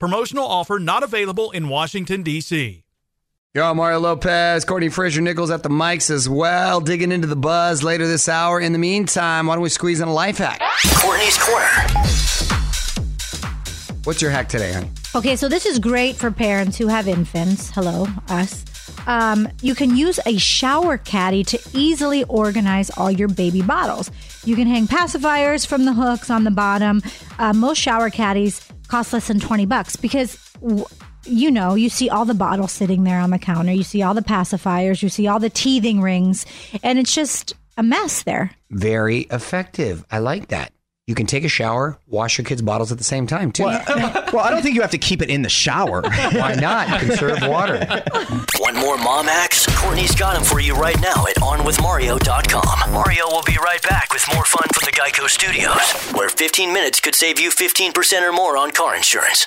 Promotional offer not available in Washington, D.C. Yo, Mario Lopez, Courtney Fraser Nichols at the mics as well, digging into the buzz later this hour. In the meantime, why don't we squeeze in a life hack? Courtney's Corner. What's your hack today, honey? Okay, so this is great for parents who have infants. Hello, us. You can use a shower caddy to easily organize all your baby bottles. You can hang pacifiers from the hooks on the bottom. Most shower caddies cost less than $20 because, you know, you see all the bottles sitting there on the counter. You see all the pacifiers. You see all the teething rings. And it's just a mess there. Very effective. I like that. You can take a shower, wash your kids' bottles at the same time, too. Well, I don't think you have to keep it in the shower. Why not? Conserve water. One more mom hacks? Courtney's got them for you right now at onwithmario.com. Mario will be right back with more fun from the Geico Studios, where 15 minutes could save you 15% or more on car insurance.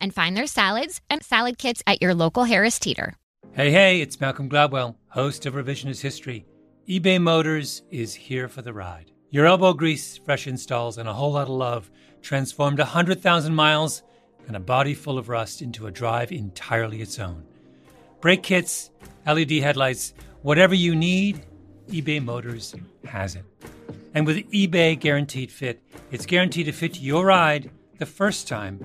and find their salads and salad kits at your local Harris Teeter. Hey, hey, it's Malcolm Gladwell, host of Revisionist History. eBay Motors is here for the ride. Your elbow grease, fresh installs, and a whole lot of love transformed 100,000 miles and a body full of rust into a drive entirely its own. Brake kits, LED headlights, whatever you need, eBay Motors has it. And with eBay Guaranteed Fit, it's guaranteed to fit your ride the first time,